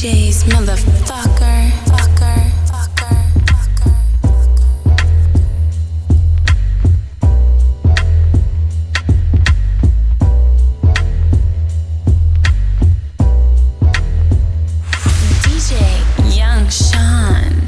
DJs, motherfucker. DJ Young Sean.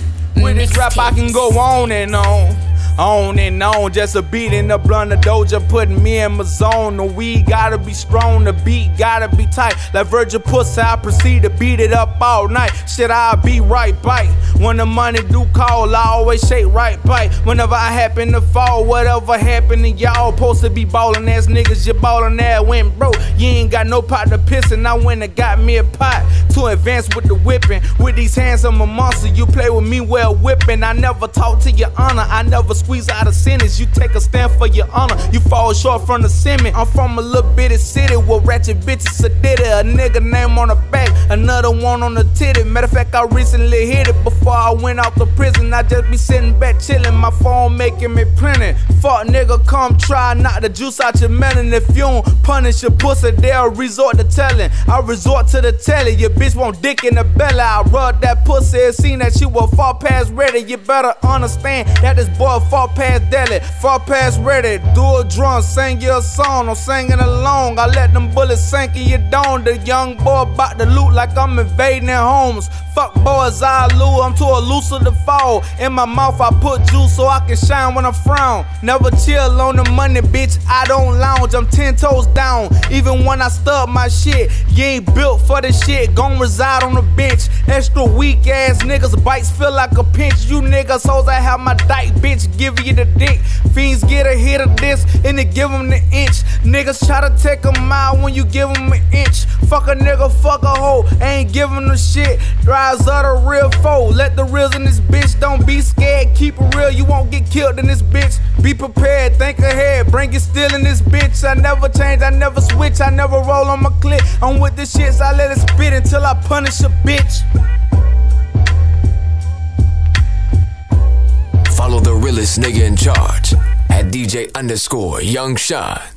With this rap, I can go on and on. On and on, just a beat in the blunt, a doja, putting me in my zone. The weed gotta be strong, the beat gotta be tight. Like Virgil Pussy, I proceed to beat it up all night. Shit, I'll be right back. When the money do call, I always shake right back. Whenever I happen to fall, whatever happened to y'all, supposed to be ballin' ass niggas, you ballin' that went broke. You ain't got no pot to piss, and I went and got me a pot to advance with the whipping. With these hands, I'm a monster. You play with me, well whipping. I never talk to your honor, I never squeeze out of sinners, you take a stand for your honor. You fall short from the cement. I'm from a little bitty city with ratchet bitches a ditty. A nigga name on the back, another one on the titty. Matter of fact, I recently hit it before I went out to prison. I just be sitting back chilling, my phone making me printing. Fuck nigga, come try, knock the juice out your melon. If you don't punish your pussy, they'll resort to telling. I resort to the telly, your bitch won't dick in the belly. I rub that pussy and seen that she will fall past ready. You better understand that this boy far past deadly, far past ready. Do a drum, sing your song, I'm singing along. I let them bullets sink in your dome. The young boy bout to loot like I'm invading homes. Fuck boys, I lose, I'm too elusive to fall. In my mouth I put juice so I can shine when I frown. Never chill on the money, bitch, I don't lounge. I'm 10 toes down, even when I stub my shit. You ain't built for this shit, gon' reside on the bench. Extra weak ass niggas, bites feel like a pinch. You niggas hoes, I have my dyke, bitch, give you the dick. Fiends get a hit of this and they give them the inch. Niggas try to take a mile when you give them an inch. Fuck a nigga, fuck a hoe, ain't give them no shit. Drives are the real foe, let the reals in this bitch. Don't be scared, keep it real, you won't get killed in this bitch. Be prepared, think ahead, bring it still in this bitch. I never change, I never switch, I never roll on my clip. I'm with the shits, I let it spit until I punish a bitch. Follow the realest nigga in charge at DJ _Young Sean.